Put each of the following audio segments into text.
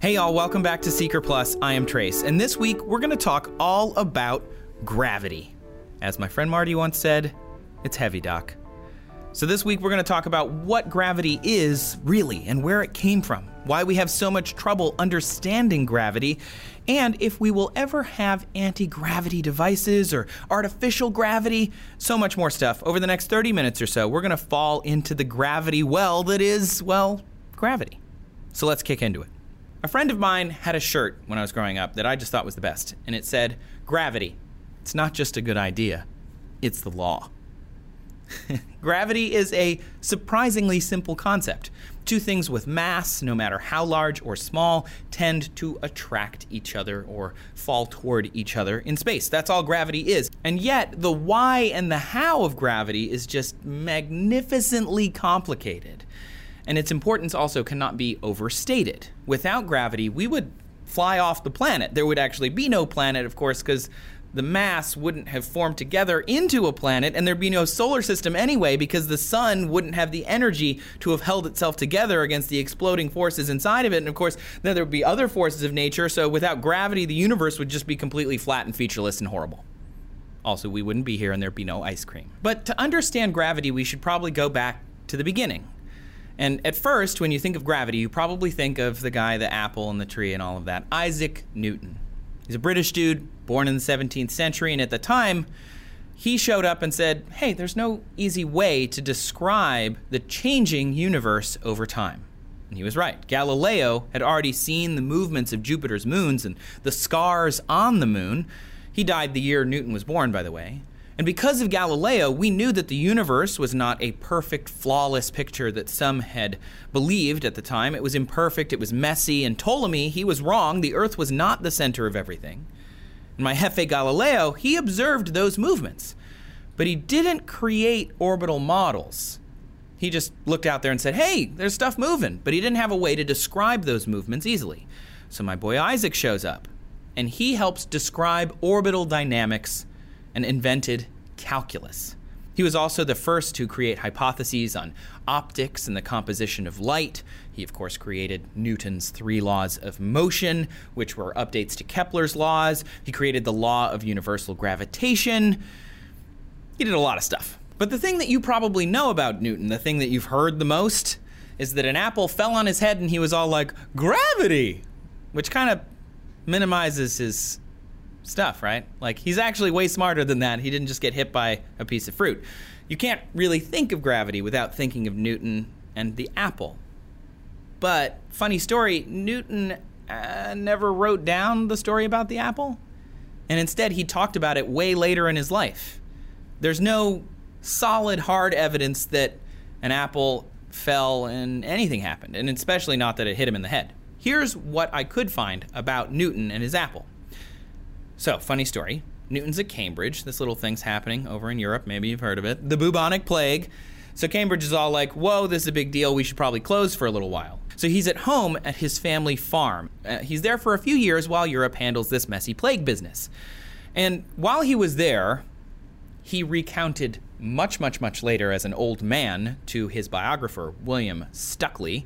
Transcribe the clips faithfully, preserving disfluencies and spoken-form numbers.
Hey y'all, welcome back to Seeker Plus. I am Trace, and this week we're going to talk all about gravity. As my friend Marty once said, it's heavy, Doc. So this week we're going to talk about what gravity is really and where it came from, why we have so much trouble understanding gravity, and if we will ever have anti-gravity devices or artificial gravity, so much more stuff. Over the next thirty minutes or so, we're going to fall into the gravity well that is, well, gravity. So let's kick into it. A friend of mine had a shirt when I was growing up that I just thought was the best, and it said, "Gravity, it's not just a good idea, it's the law." Gravity is a surprisingly simple concept. Two things with mass, no matter how large or small, tend to attract each other or fall toward each other in space. That's all gravity is. And yet, the why and the how of gravity is just magnificently complicated. And its importance also cannot be overstated. Without gravity, we would fly off the planet. There would actually be no planet, of course, because the mass wouldn't have formed together into a planet, and there'd be no solar system anyway, because the sun wouldn't have the energy to have held itself together against the exploding forces inside of it. And of course, then there would be other forces of nature. So without gravity, the universe would just be completely flat and featureless and horrible. Also, we wouldn't be here and there'd be no ice cream. But to understand gravity, we should probably go back to the beginning. And at first, when you think of gravity, you probably think of the guy, the apple and the tree and all of that, Isaac Newton. He's a British dude, born in the seventeenth century, and at the time, he showed up and said, hey, there's no easy way to describe the changing universe over time. And he was right. Galileo had already seen the movements of Jupiter's moons and the scars on the moon. He died the year Newton was born, by the way. And because of Galileo, we knew that the universe was not a perfect, flawless picture that some had believed at the time. It was imperfect, it was messy, and Ptolemy, he was wrong. The Earth was not the center of everything. And my jefe Galileo, he observed those movements, but he didn't create orbital models. He just looked out there and said, hey, there's stuff moving, but he didn't have a way to describe those movements easily. So my boy Isaac shows up, and he helps describe orbital dynamics and invented calculus. He was also the first to create hypotheses on optics and the composition of light. He, of course, created Newton's three laws of motion, which were updates to Kepler's laws. He created the law of universal gravitation. He did a lot of stuff. But the thing that you probably know about Newton, the thing that you've heard the most, is that an apple fell on his head and he was all like, gravity, which kind of minimizes his stuff, right? Like, he's actually way smarter than that. He didn't just get hit by a piece of fruit. You can't really think of gravity without thinking of Newton and the apple. But, funny story, Newton uh, never wrote down the story about the apple, and instead he talked about it way later in his life. There's no solid, hard evidence that an apple fell and anything happened, and especially not that it hit him in the head. Here's what I could find about Newton and his apple. So, funny story, Newton's at Cambridge. This little thing's happening over in Europe, maybe you've heard of it. The bubonic plague. So Cambridge is all like, whoa, this is a big deal, we should probably close for a little while. So he's at home at his family farm. Uh, he's there for a few years while Europe handles this messy plague business. And while he was there, he recounted much, much, much later as an old man to his biographer, William Stuckley,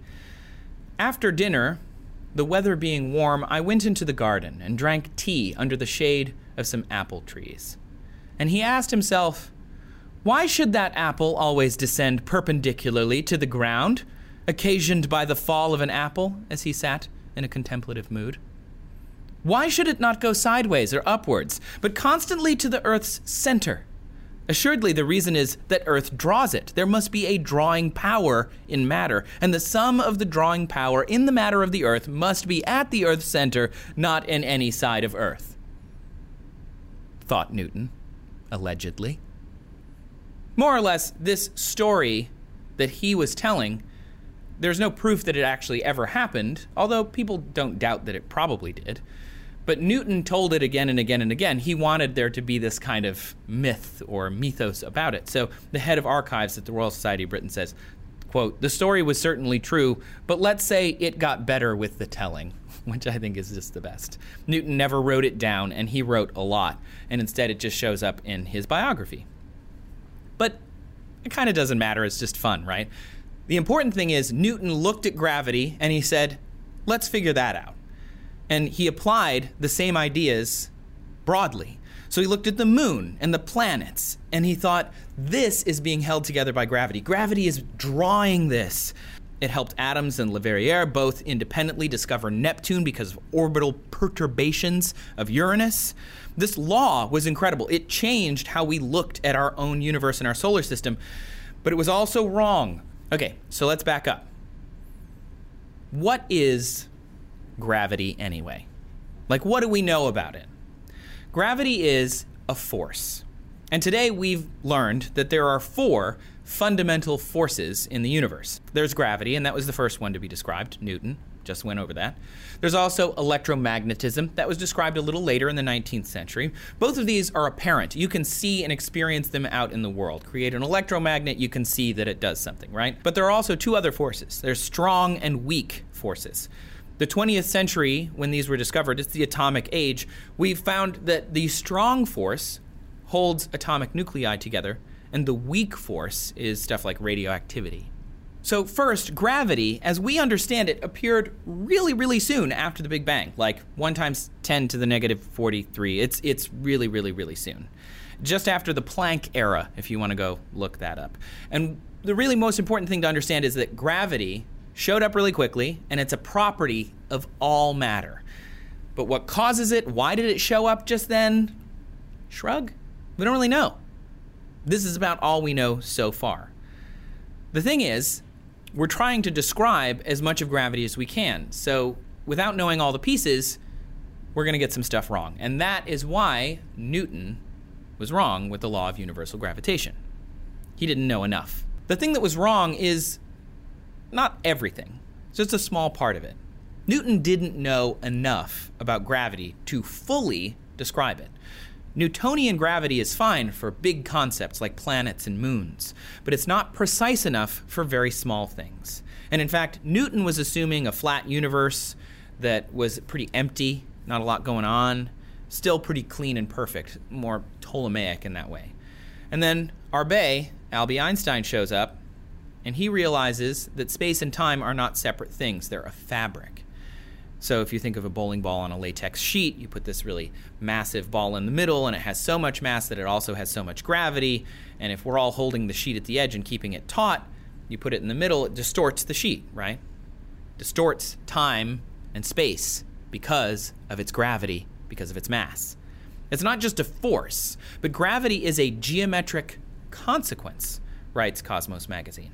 after dinner, the weather being warm, I went into the garden and drank tea under the shade of some apple trees. And he asked himself, why should that apple always descend perpendicularly to the ground, occasioned by the fall of an apple, as he sat in a contemplative mood? Why should it not go sideways or upwards, but constantly to the Earth's center? Assuredly, the reason is that Earth draws it. There must be a drawing power in matter, and the sum of the drawing power in the matter of the Earth must be at the Earth's center, not in any side of Earth. Thought Newton, allegedly. More or less, this story that he was telling, there's no proof that it actually ever happened, although people don't doubt that it probably did. But Newton told it again and again and again. He wanted there to be this kind of myth or mythos about it. So the head of archives at the Royal Society of Britain says, quote, the story was certainly true, but let's say it got better with the telling, which I think is just the best. Newton never wrote it down, and he wrote a lot, and instead it just shows up in his biography. But it kind of doesn't matter, it's just fun, right? The important thing is Newton looked at gravity and he said, let's figure that out. And he applied the same ideas broadly. So he looked at the moon and the planets, and he thought, this is being held together by gravity. Gravity is drawing this. It helped Adams and Le Verrier both independently discover Neptune because of orbital perturbations of Uranus. This law was incredible. It changed how we looked at our own universe and our solar system, but it was also wrong. Okay, so let's back up. What is gravity anyway? Like, what do we know about it? Gravity is a force. And today we've learned that there are four fundamental forces in the universe. There's gravity, and that was the first one to be described. Newton just went over that. There's also electromagnetism. That was described a little later in the nineteenth century. Both of these are apparent. You can see and experience them out in the world. Create an electromagnet, you can see that it does something, right? But there are also two other forces. There's strong and weak forces. The twentieth century, when these were discovered, it's the atomic age, we found that the strong force holds atomic nuclei together, and the weak force is stuff like radioactivity. So first, gravity, as we understand it, appeared really, really soon after the Big Bang, like one times ten to the negative forty-three. It's, it's really, really, really soon. Just after the Planck era, if you want to go look that up. And the really most important thing to understand is that gravity showed up really quickly, and it's a property of all matter. But what causes it? Why did it show up just then? Shrug? We don't really know. This is about all we know so far. The thing is, we're trying to describe as much of gravity as we can. So without knowing all the pieces, we're going to get some stuff wrong. And that is why Newton was wrong with the law of universal gravitation. He didn't know enough. The thing that was wrong is not everything, just a small part of it. Newton didn't know enough about gravity to fully describe it. Newtonian gravity is fine for big concepts like planets and moons, but it's not precise enough for very small things. And in fact, Newton was assuming a flat universe that was pretty empty, not a lot going on, still pretty clean and perfect, more Ptolemaic in that way. And then our bae, Albert Einstein, shows up, and he realizes that space and time are not separate things, they're a fabric. So if you think of a bowling ball on a latex sheet, you put this really massive ball in the middle, and it has so much mass that it also has so much gravity, and if we're all holding the sheet at the edge and keeping it taut, you put it in the middle, it distorts the sheet, right? Distorts time and space because of its gravity, because of its mass. It's not just a force, but gravity is a geometric consequence, writes Cosmos magazine.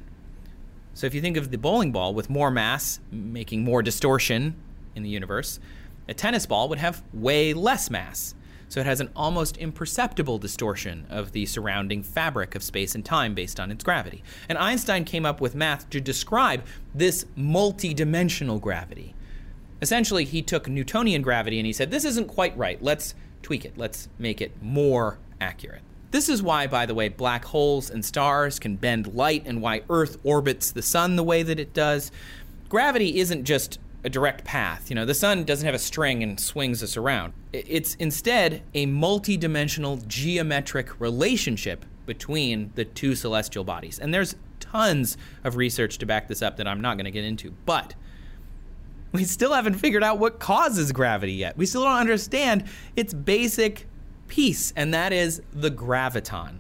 So if you think of the bowling ball with more mass making more distortion in the universe, a tennis ball would have way less mass. So it has an almost imperceptible distortion of the surrounding fabric of space and time based on its gravity. And Einstein came up with math to describe this multidimensional gravity. Essentially, he took Newtonian gravity and he said, this isn't quite right. Let's tweak it. Let's make it more accurate. This is why, by the way, black holes and stars can bend light and why Earth orbits the sun the way that it does. Gravity isn't just a direct path. You know, the sun doesn't have a string and swings us around. It's instead a multidimensional geometric relationship between the two celestial bodies. And there's tons of research to back this up that I'm not going to get into. But we still haven't figured out what causes gravity yet. We still don't understand its basic piece, and that is the graviton,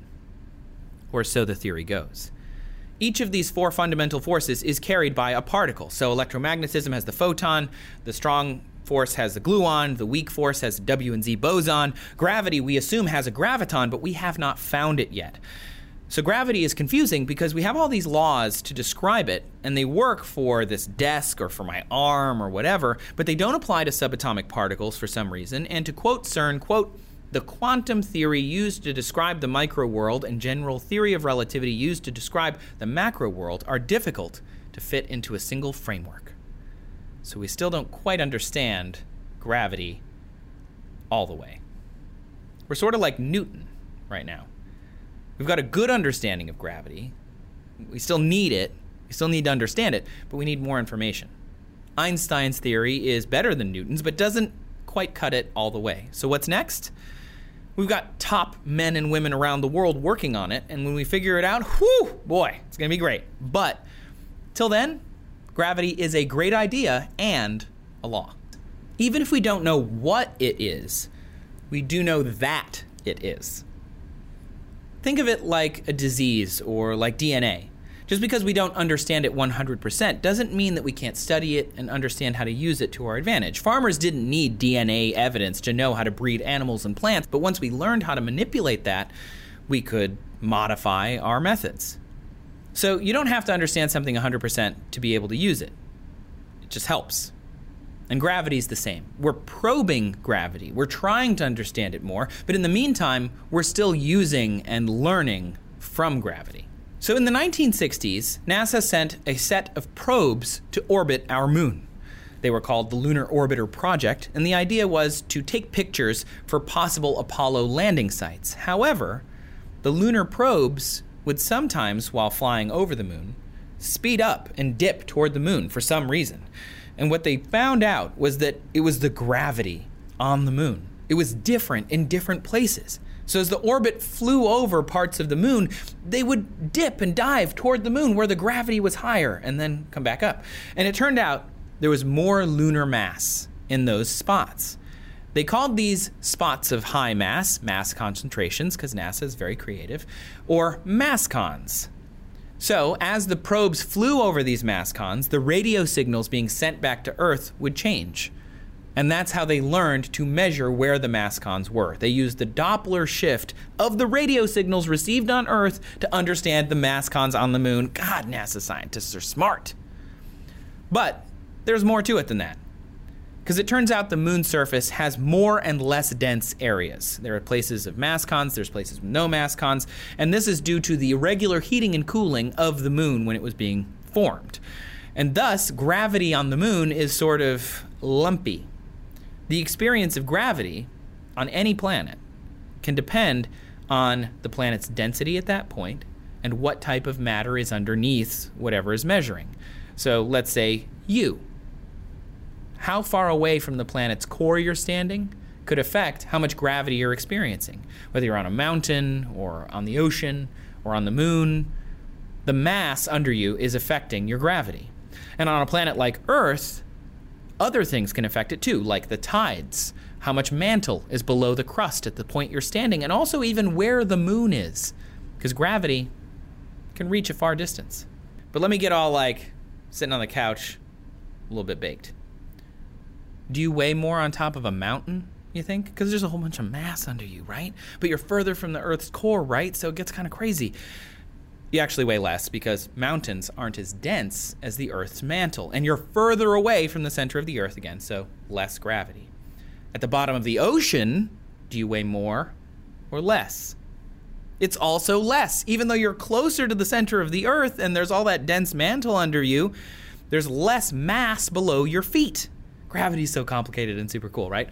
or so the theory goes. Each of these four fundamental forces is carried by a particle. So electromagnetism has the photon, the strong force has the gluon, the weak force has the W and Z boson. Gravity, we assume, has a graviton, but we have not found it yet. So gravity is confusing because we have all these laws to describe it, and they work for this desk or for my arm or whatever, but they don't apply to subatomic particles for some reason. And to quote CERN, quote, "The quantum theory used to describe the microworld and general theory of relativity used to describe the macroworld are difficult to fit into a single framework." So we still don't quite understand gravity all the way. We're sort of like Newton right now. We've got a good understanding of gravity. We still need it. We still need to understand it, but we need more information. Einstein's theory is better than Newton's, but doesn't quite cut it all the way. So what's next? We've got top men and women around the world working on it, and when we figure it out, whew, boy, it's going to be great. But till then, gravity is a great idea and a law. Even if we don't know what it is, we do know that it is. Think of it like a disease or like D N A. Just because we don't understand it one hundred percent doesn't mean that we can't study it and understand how to use it to our advantage. Farmers didn't need D N A evidence to know how to breed animals and plants, but once we learned how to manipulate that, we could modify our methods. So you don't have to understand something one hundred percent to be able to use it. It just helps. And gravity's the same. We're probing gravity. We're trying to understand it more, but in the meantime, we're still using and learning from gravity. So in the nineteen sixties, NASA sent a set of probes to orbit our moon. They were called the Lunar Orbiter Project, and the idea was to take pictures for possible Apollo landing sites. However, the lunar probes would sometimes, while flying over the moon, speed up and dip toward the moon for some reason. And what they found out was that it was the gravity on the moon. It was different in different places. So as the orbit flew over parts of the moon, they would dip and dive toward the moon where the gravity was higher and then come back up. And it turned out there was more lunar mass in those spots. They called these spots of high mass, mass concentrations, because NASA is very creative, or mass cons. So as the probes flew over these mass cons, the radio signals being sent back to Earth would change. And that's how they learned to measure where the mass cons were. They used the Doppler shift of the radio signals received on Earth to understand the mass cons on the moon. God, NASA scientists are smart. But there's more to it than that. Because it turns out the moon's surface has more and less dense areas. There are places of mass cons, there's places with no mass cons, and this is due to the irregular heating and cooling of the moon when it was being formed. And thus, gravity on the moon is sort of lumpy. The experience of gravity on any planet can depend on the planet's density at that point and what type of matter is underneath whatever is measuring. So let's say you. How far away from the planet's core you're standing could affect how much gravity you're experiencing. Whether you're on a mountain or on the ocean or on the moon, the mass under you is affecting your gravity. And on a planet like Earth, other things can affect it too, like the tides, how much mantle is below the crust at the point you're standing, and also even where the moon is, because gravity can reach a far distance. But let me get all like sitting on the couch, a little bit baked. Do you weigh more on top of a mountain, you think? Because there's a whole bunch of mass under you, right? But you're further from the Earth's core, right? So it gets kind of crazy. You actually weigh less because mountains aren't as dense as the Earth's mantle, and you're further away from the center of the Earth again, so less gravity. At the bottom of the ocean, do you weigh more or less? It's also less. Even though you're closer to the center of the Earth and there's all that dense mantle under you, there's less mass below your feet. Gravity is so complicated and super cool, right?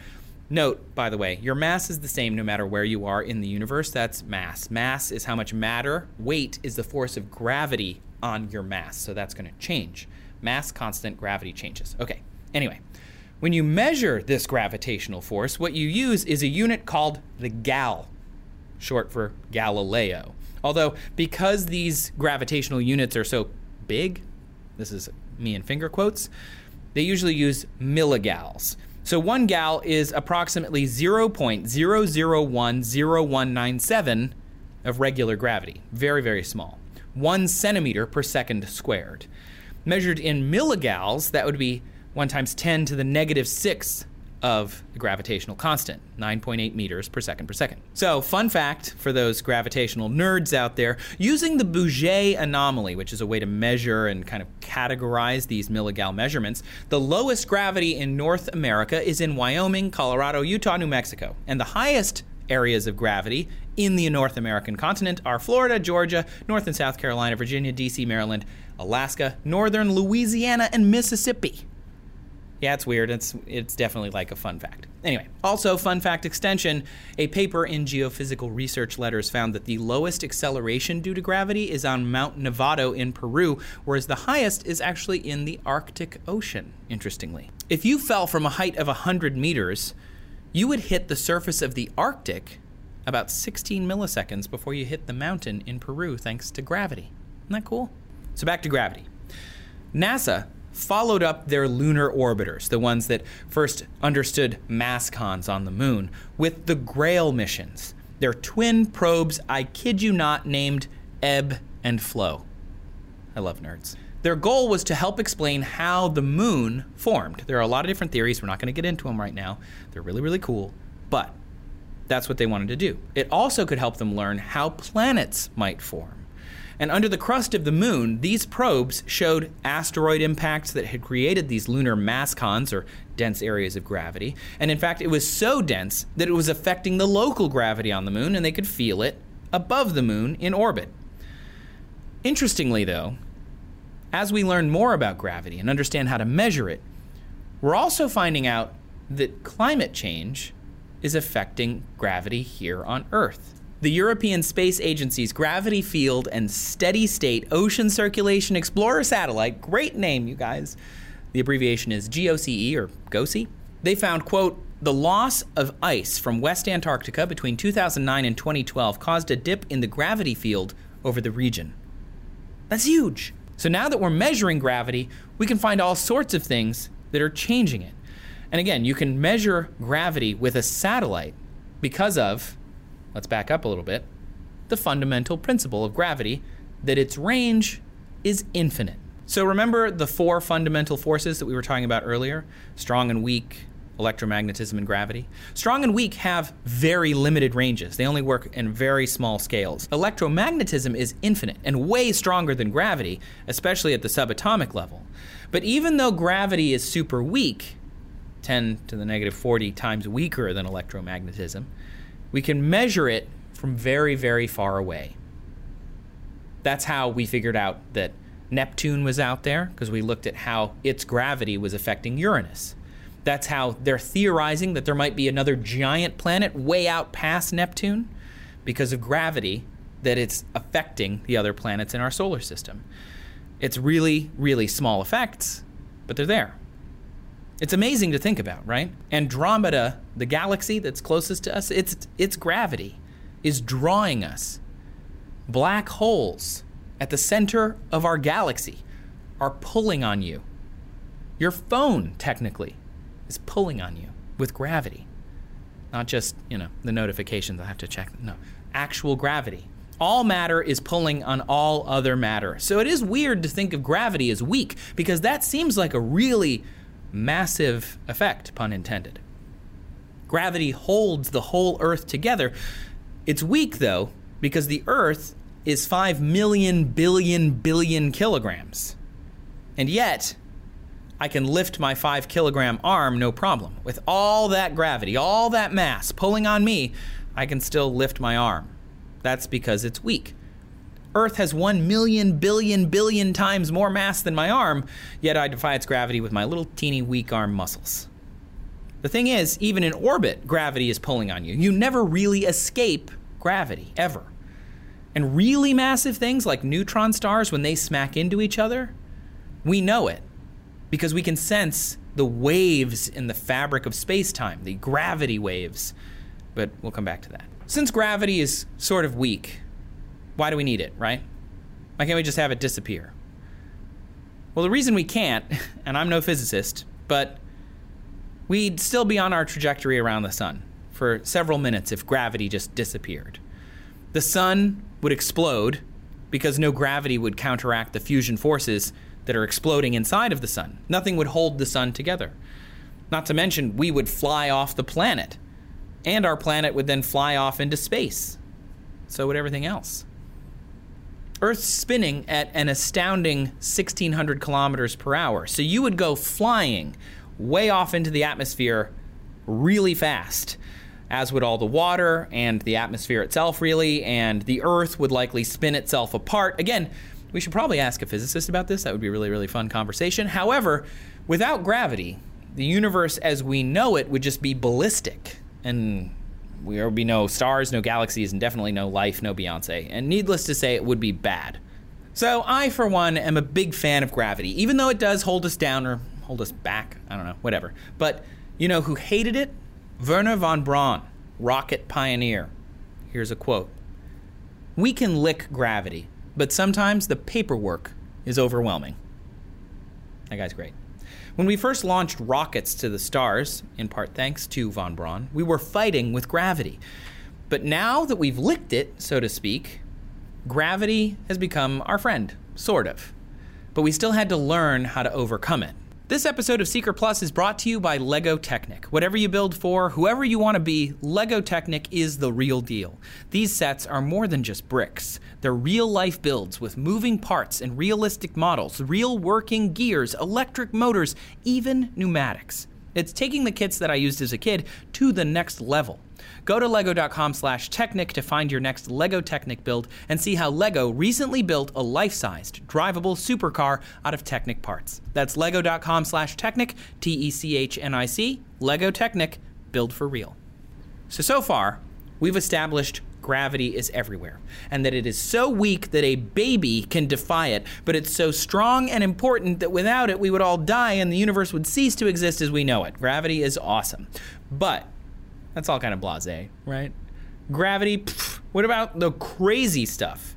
Note, by the way, your mass is the same no matter where you are in the universe. That's mass. Mass is how much matter. Weight is the force of gravity on your mass. So that's going to change. Mass constant, gravity changes. Okay. Anyway, when you measure this gravitational force, what you use is a unit called the gal, short for Galileo. Although, because these gravitational units are so big, this is me in finger quotes, they usually use milligals. So one gal is approximately zero point zero zero one zero one nine seven of regular gravity. Very, very small. One centimeter per second squared. Measured in milligals, that would be one times ten to the negative sixth of the gravitational constant, nine point eight meters per second per second. So fun fact for those gravitational nerds out there, using the Bouguer anomaly, which is a way to measure and kind of categorize these milligal measurements, the lowest gravity in North America is in Wyoming, Colorado, Utah, New Mexico, and the highest areas of gravity in the North American continent are Florida, Georgia, North and South Carolina, Virginia, D C, Maryland, Alaska, Northern Louisiana, and Mississippi. Yeah, it's weird. It's it's definitely like a fun fact. Anyway, also fun fact extension, a paper in Geophysical Research Letters found that the lowest acceleration due to gravity is on Mount Novato in Peru, whereas the highest is actually in the Arctic Ocean, interestingly. If you fell from a height of one hundred meters, you would hit the surface of the Arctic about sixteen milliseconds before you hit the mountain in Peru, thanks to gravity. Isn't that cool? So back to gravity. NASA followed up their lunar orbiters, the ones that first understood mass cons on the moon, with the GRAIL missions, their twin probes, I kid you not, named Ebb and Flow. I love nerds. Their goal was to help explain how the moon formed. There are a lot of different theories. We're not going to get into them right now. They're really, really cool, but that's what they wanted to do. It also could help them learn how planets might form. And under the crust of the moon, these probes showed asteroid impacts that had created these lunar mass cons, or dense areas of gravity. And in fact, it was so dense that it was affecting the local gravity on the moon, and they could feel it above the moon in orbit. Interestingly, though, as we learn more about gravity and understand how to measure it, we're also finding out that climate change is affecting gravity here on Earth. The European Space Agency's Gravity Field and Steady State Ocean Circulation Explorer Satellite, great name, you guys. The abbreviation is G O C E, or GOCE. They found, quote, the loss of ice from West Antarctica between two thousand nine and twenty twelve caused a dip in the gravity field over the region. That's huge. So now that we're measuring gravity, we can find all sorts of things that are changing it. And again, you can measure gravity with a satellite because of, let's back up a little bit, the fundamental principle of gravity, that its range is infinite. So remember the four fundamental forces that we were talking about earlier? Strong and weak, electromagnetism, and gravity. Strong and weak have very limited ranges. They only work in very small scales. Electromagnetism is infinite and way stronger than gravity, especially at the subatomic level. But even though gravity is super weak, ten to the negative forty times weaker than electromagnetism, we can measure it from very, very far away. That's how we figured out that Neptune was out there, because we looked at how its gravity was affecting Uranus. That's how they're theorizing that there might be another giant planet way out past Neptune, because of gravity, that it's affecting the other planets in our solar system. It's really, really small effects, but they're there. It's amazing to think about, right? Andromeda, the galaxy that's closest to us, its its gravity is drawing us. Black holes at the center of our galaxy are pulling on you. Your phone, technically, is pulling on you with gravity. Not just, you know, the notifications, I have to check. No, actual gravity. All matter is pulling on all other matter. So it is weird to think of gravity as weak, because that seems like a really massive effect, pun intended. Gravity holds the whole Earth together. It's weak, though, because the Earth is five million billion billion kilograms. And yet, I can lift my five kilogram arm, no problem. With all that gravity, all that mass pulling on me, I can still lift my arm. That's because it's weak. Earth has one million billion billion times more mass than my arm, yet I defy its gravity with my little teeny weak arm muscles. The thing is, even in orbit, gravity is pulling on you. You never really escape gravity, ever. And really massive things like neutron stars, when they smack into each other, we know it because we can sense the waves in the fabric of space-time, the gravity waves. But we'll come back to that. Since gravity is sort of weak, why do we need it, right? Why can't we just have it disappear? Well, the reason we can't, and I'm no physicist, but we'd still be on our trajectory around the sun for several minutes if gravity just disappeared. The sun would explode because no gravity would counteract the fusion forces that are exploding inside of the sun. Nothing would hold the sun together. Not to mention, we would fly off the planet, and our planet would then fly off into space. So would everything else. Earth's spinning at an astounding sixteen hundred kilometers per hour. So you would go flying way off into the atmosphere really fast, as would all the water and the atmosphere itself, really, and the Earth would likely spin itself apart. Again, we should probably ask a physicist about this. That would be a really, really fun conversation. However, without gravity, the universe as we know it would just be ballistic, and there would be no stars, no galaxies, and definitely no life, no Beyonce. And needless to say, it would be bad. So I, for one, am a big fan of gravity, even though it does hold us down or hold us back. I don't know, whatever. But you know who hated it? Werner von Braun, rocket pioneer. Here's a quote. We can lick gravity, but sometimes the paperwork is overwhelming. That guy's great. When we first launched rockets to the stars, in part thanks to von Braun, we were fighting with gravity. But now that we've licked it, so to speak, gravity has become our friend, sort of. But we still had to learn how to overcome it. This episode of Seeker Plus is brought to you by LEGO Technic. Whatever you build for, whoever you want to be, LEGO Technic is the real deal. These sets are more than just bricks. They're real-life builds with moving parts and realistic models, real working gears, electric motors, even pneumatics. It's taking the kits that I used as a kid to the next level. Go to lego.com slash technic to find your next LEGO Technic build and see how LEGO recently built a life-sized, drivable supercar out of Technic parts. That's lego.com slash technic, T E C H N I C, LEGO Technic, build for real. So, so far, we've established gravity is everywhere, and that it is so weak that a baby can defy it, but it's so strong and important that without it, we would all die and the universe would cease to exist as we know it. Gravity is awesome. But that's all kind of blasé, right? Gravity, pff, what about the crazy stuff?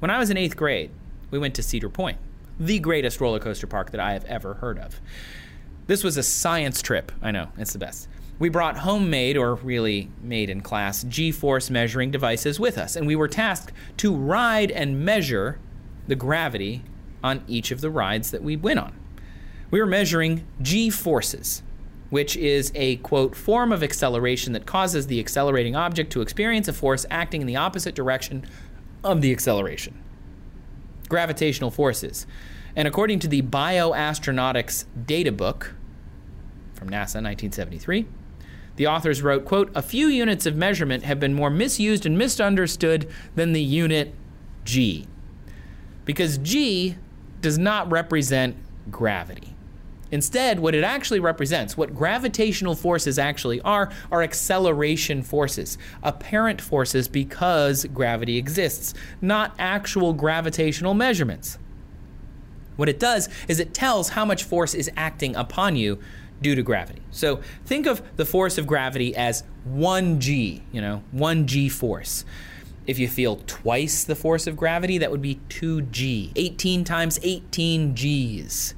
When I was in eighth grade, we went to Cedar Point, the greatest roller coaster park that I have ever heard of. This was a science trip. I know, it's the best. We brought homemade, or really made in class, G-force measuring devices with us, and we were tasked to ride and measure the gravity on each of the rides that we went on. We were measuring G-forces, which is a, quote, form of acceleration that causes the accelerating object to experience a force acting in the opposite direction of the acceleration. Gravitational forces. And according to the Bioastronautics Data Book from NASA, nineteen seventy-three, the authors wrote, quote, a few units of measurement have been more misused and misunderstood than the unit G, because G does not represent gravity. Instead, what it actually represents, what gravitational forces actually are, are acceleration forces, apparent forces because gravity exists, not actual gravitational measurements. What it does is it tells how much force is acting upon you due to gravity. So think of the force of gravity as one G, you know, one G force. If you feel twice the force of gravity, that would be two G, eighteen times eighteen Gs.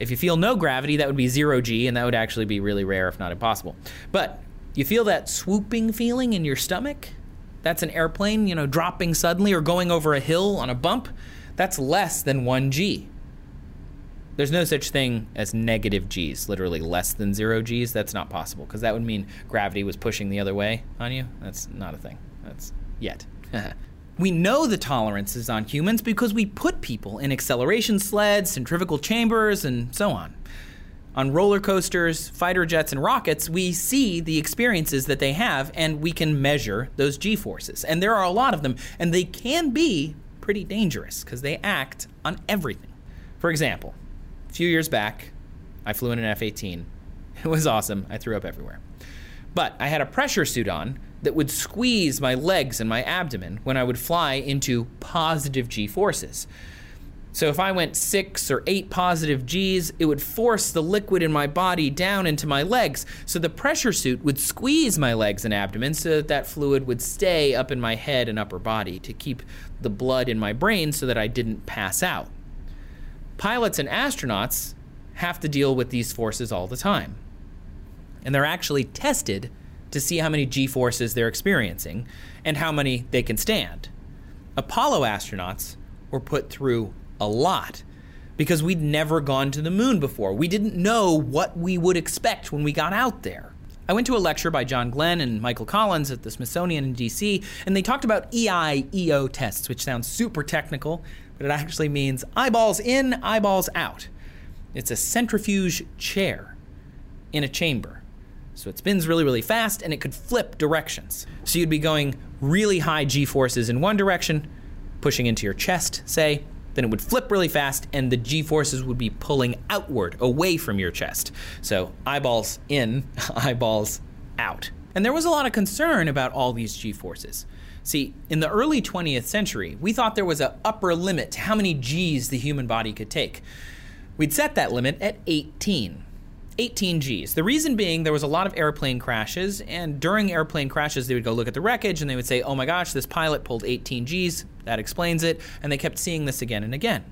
If you feel no gravity, that would be zero G, and that would actually be really rare, if not impossible. But you feel that swooping feeling in your stomach? That's an airplane, you know, dropping suddenly or going over a hill on a bump. That's less than one G. There's no such thing as negative Gs, literally less than zero Gs. That's not possible, because that would mean gravity was pushing the other way on you. That's not a thing. That's yet. We know the tolerances on humans because we put people in acceleration sleds, centrifugal chambers, and so on. On roller coasters, fighter jets, and rockets, we see the experiences that they have, and we can measure those G-forces. And there are a lot of them, and they can be pretty dangerous because they act on everything. For example, a few years back, I flew in an F eighteen. It was awesome. I threw up everywhere. But I had a pressure suit on that would squeeze my legs and my abdomen when I would fly into positive G forces. So if I went six or eight positive Gs, it would force the liquid in my body down into my legs. So the pressure suit would squeeze my legs and abdomen so that that fluid would stay up in my head and upper body to keep the blood in my brain so that I didn't pass out. Pilots and astronauts have to deal with these forces all the time. And they're actually tested to see how many G-forces they're experiencing and how many they can stand. Apollo astronauts were put through a lot because we'd never gone to the moon before. We didn't know what we would expect when we got out there. I went to a lecture by John Glenn and Michael Collins at the Smithsonian in D C, and they talked about E I E O tests, which sounds super technical, but it actually means eyeballs in, eyeballs out. It's a centrifuge chair in a chamber. So it spins really, really fast, and it could flip directions. So you'd be going really high G-forces in one direction, pushing into your chest, say, then it would flip really fast, and the G-forces would be pulling outward, away from your chest. So eyeballs in, eyeballs out. And there was a lot of concern about all these G-forces. See, in the early twentieth century, we thought there was an upper limit to how many Gs the human body could take. We'd set that limit at eighteen. eighteen Gs. The reason being there was a lot of airplane crashes, and during airplane crashes, they would go look at the wreckage and they would say, oh my gosh, this pilot pulled eighteen Gs. That explains it. And they kept seeing this again and again.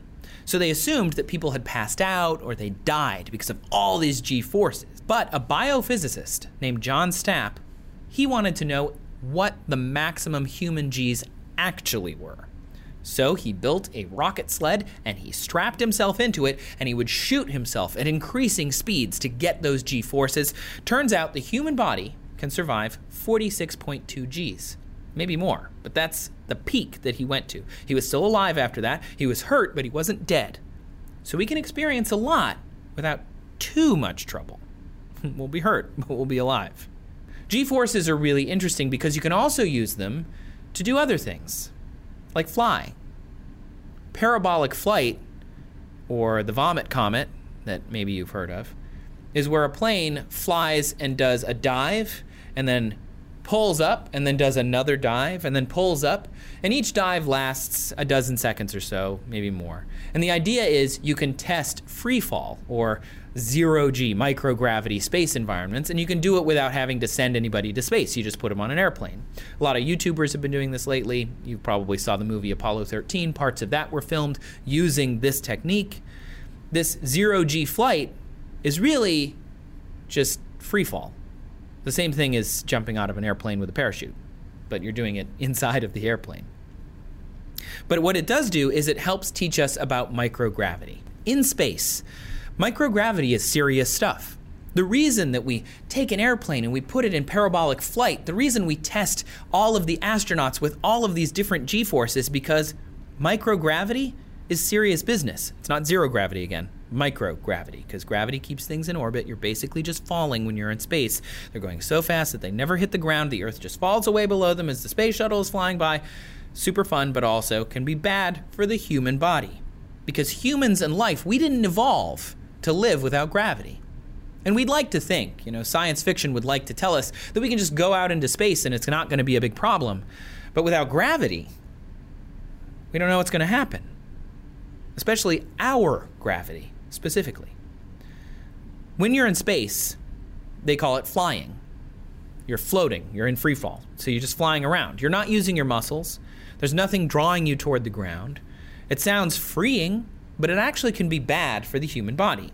So they assumed that people had passed out or they died because of all these G forces. But a biophysicist named John Stapp, he wanted to know what the maximum human Gs actually were. So he built a rocket sled and he strapped himself into it and he would shoot himself at increasing speeds to get those G forces. Turns out the human body can survive forty-six point two Gs, maybe more, but that's the peak that he went to. He was still alive after that. He was hurt, but he wasn't dead. So we can experience a lot without too much trouble. We'll be hurt, but we'll be alive. G forces are really interesting because you can also use them to do other things, like fly. Parabolic flight, or the vomit comet that maybe you've heard of, is where a plane flies and does a dive and then pulls up and then does another dive and then pulls up. And each dive lasts a dozen seconds or so, maybe more. And the idea is you can test free fall or zero G microgravity space environments, and you can do it without having to send anybody to space. You just put them on an airplane. A lot of YouTubers have been doing this lately. You probably saw the movie Apollo thirteen. Parts of that were filmed using this technique. This zero G flight is really just free fall. The same thing as jumping out of an airplane with a parachute, but you're doing it inside of the airplane. But what it does do is it helps teach us about microgravity. In space, microgravity is serious stuff. The reason that we take an airplane and we put it in parabolic flight, the reason we test all of the astronauts with all of these different G-forces, because microgravity is serious business. It's not zero gravity again, microgravity, because gravity keeps things in orbit. You're basically just falling when you're in space. They're going so fast that they never hit the ground. The Earth just falls away below them as the space shuttle is flying by. Super fun, but also can be bad for the human body, because humans and life, we didn't evolve to live without gravity. And we'd like to think, you know, science fiction would like to tell us that we can just go out into space and it's not going to be a big problem. But without gravity, we don't know what's going to happen, especially our gravity specifically. When you're in space, they call it flying. You're floating, you're in free fall. So you're just flying around. You're not using your muscles. There's nothing drawing you toward the ground. It sounds freeing, but it actually can be bad for the human body.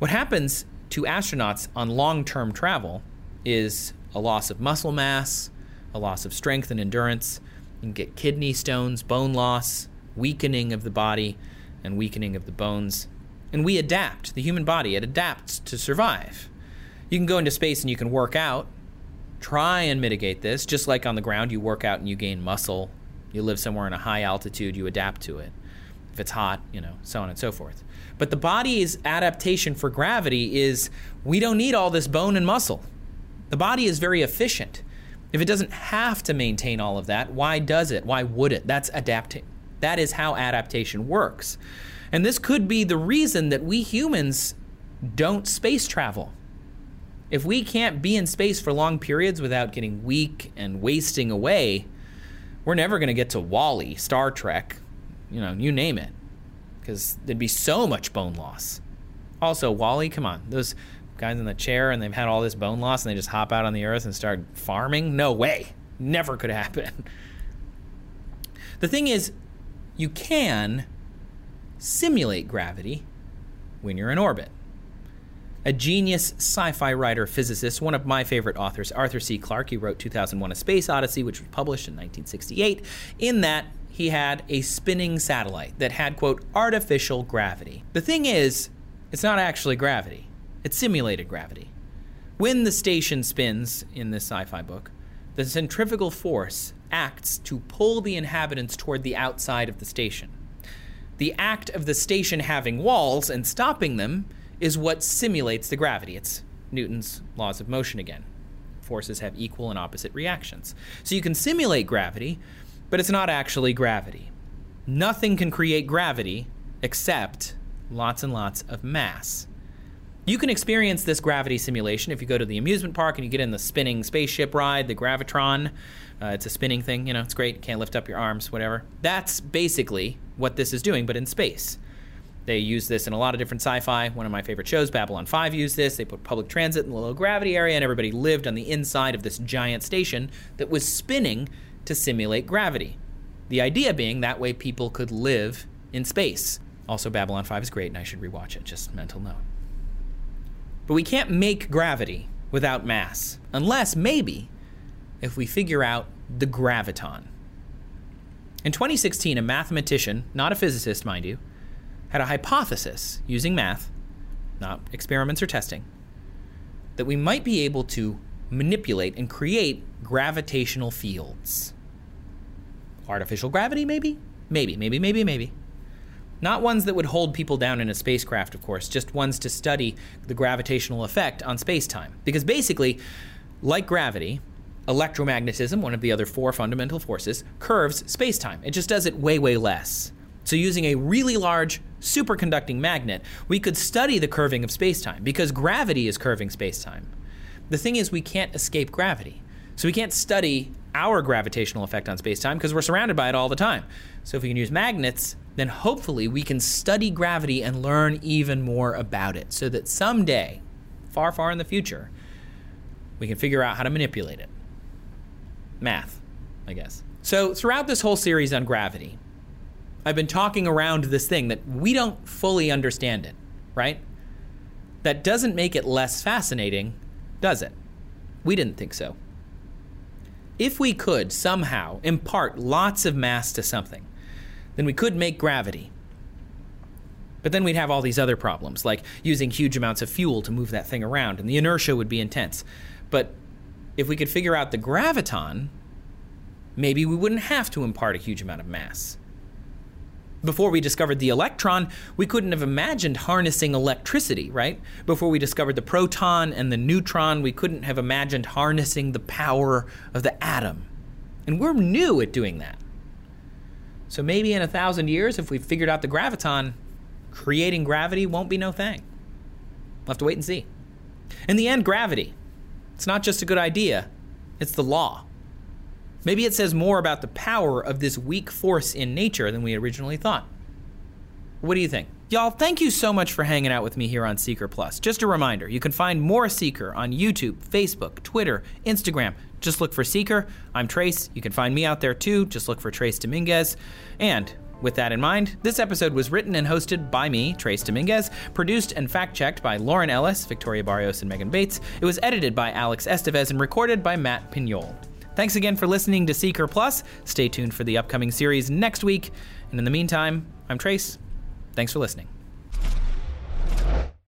What happens to astronauts on long-term travel is a loss of muscle mass, a loss of strength and endurance. You can get kidney stones, bone loss, weakening of the body, and weakening of the bones. And we adapt, the human body, it adapts to survive. You can go into space and you can work out, try and mitigate this. Just like on the ground, you work out and you gain muscle. You live somewhere in a high altitude, you adapt to it. If it's hot, you know, so on and so forth. But the body's adaptation for gravity is, we don't need all this bone and muscle. The body is very efficient. If it doesn't have to maintain all of that, why does it? Why would it? That's adapting. That is how adaptation works. And this could be the reason that we humans don't space travel. If we can't be in space for long periods without getting weak and wasting away, we're never going to get to WALL-E, Star Trek, you know, you name it, because there'd be so much bone loss. Also, WALL-E, come on, those guys in the chair and they've had all this bone loss and they just hop out on the Earth and start farming? No way. Never could happen. The thing is, you can simulate gravity when you're in orbit. A genius sci-fi writer, physicist, one of my favorite authors, Arthur C. Clarke, he wrote two thousand one A Space Odyssey, which was published in nineteen sixty-eight. In that, he had a spinning satellite that had, quote, artificial gravity. The thing is, it's not actually gravity. It's simulated gravity. When the station spins in this sci-fi book, the centrifugal force acts to pull the inhabitants toward the outside of the station. The act of the station having walls and stopping them is what simulates the gravity. It's Newton's laws of motion again. Forces have equal and opposite reactions. So you can simulate gravity, but it's not actually gravity. Nothing can create gravity except lots and lots of mass. You can experience this gravity simulation if you go to the amusement park and you get in the spinning spaceship ride, the Gravitron. Uh, it's a spinning thing, you know, it's great. You can't lift up your arms, whatever. That's basically what this is doing, but in space. They use this in a lot of different sci-fi. One of my favorite shows, Babylon five, used this. They put public transit in the low gravity area, and everybody lived on the inside of this giant station that was spinning to simulate gravity. The idea being that way people could live in space. Also, Babylon five is great, and I should rewatch it, just mental note. But we can't make gravity without mass, unless, maybe, if we figure out the graviton. In twenty sixteen, a mathematician, not a physicist, mind you, had a hypothesis using math, not experiments or testing, that we might be able to manipulate and create gravitational fields. Artificial gravity, maybe? Maybe, maybe, maybe, maybe. Not ones that would hold people down in a spacecraft, of course, just ones to study the gravitational effect on space-time. Because basically, like gravity, electromagnetism, one of the other four fundamental forces, curves space-time. It just does it way, way less. So using a really large superconducting magnet, we could study the curving of space-time because gravity is curving space-time. The thing is, we can't escape gravity. So we can't study our gravitational effect on space-time because we're surrounded by it all the time. So if we can use magnets, then hopefully we can study gravity and learn even more about it so that someday, far, far in the future, we can figure out how to manipulate it. Math, I guess. So throughout this whole series on gravity, I've been talking around this thing that we don't fully understand it, right? That doesn't make it less fascinating, does it? We didn't think so. If we could somehow impart lots of mass to something, then we could make gravity. But then we'd have all these other problems, like using huge amounts of fuel to move that thing around, and the inertia would be intense. But if we could figure out the graviton, maybe we wouldn't have to impart a huge amount of mass. Before we discovered the electron, we couldn't have imagined harnessing electricity, right? Before we discovered the proton and the neutron, we couldn't have imagined harnessing the power of the atom. And we're new at doing that. So maybe in a thousand years, if we've figured out the graviton, creating gravity won't be no thing. We'll have to wait and see. In the end, gravity, it's not just a good idea, it's the law. Maybe it says more about the power of this weak force in nature than we originally thought. What do you think? Y'all, thank you so much for hanging out with me here on Seeker Plus. Just a reminder, you can find more Seeker on YouTube, Facebook, Twitter, Instagram. Just look for Seeker. I'm Trace. You can find me out there too. Just look for Trace Dominguez. And with that in mind, this episode was written and hosted by me, Trace Dominguez, produced and fact-checked by Lauren Ellis, Victoria Barrios, and Megan Bates. It was edited by Alex Estevez and recorded by Matt Pignol. Thanks again for listening to Seeker Plus. Stay tuned for the upcoming series next week. And in the meantime, I'm Trace. Thanks for listening.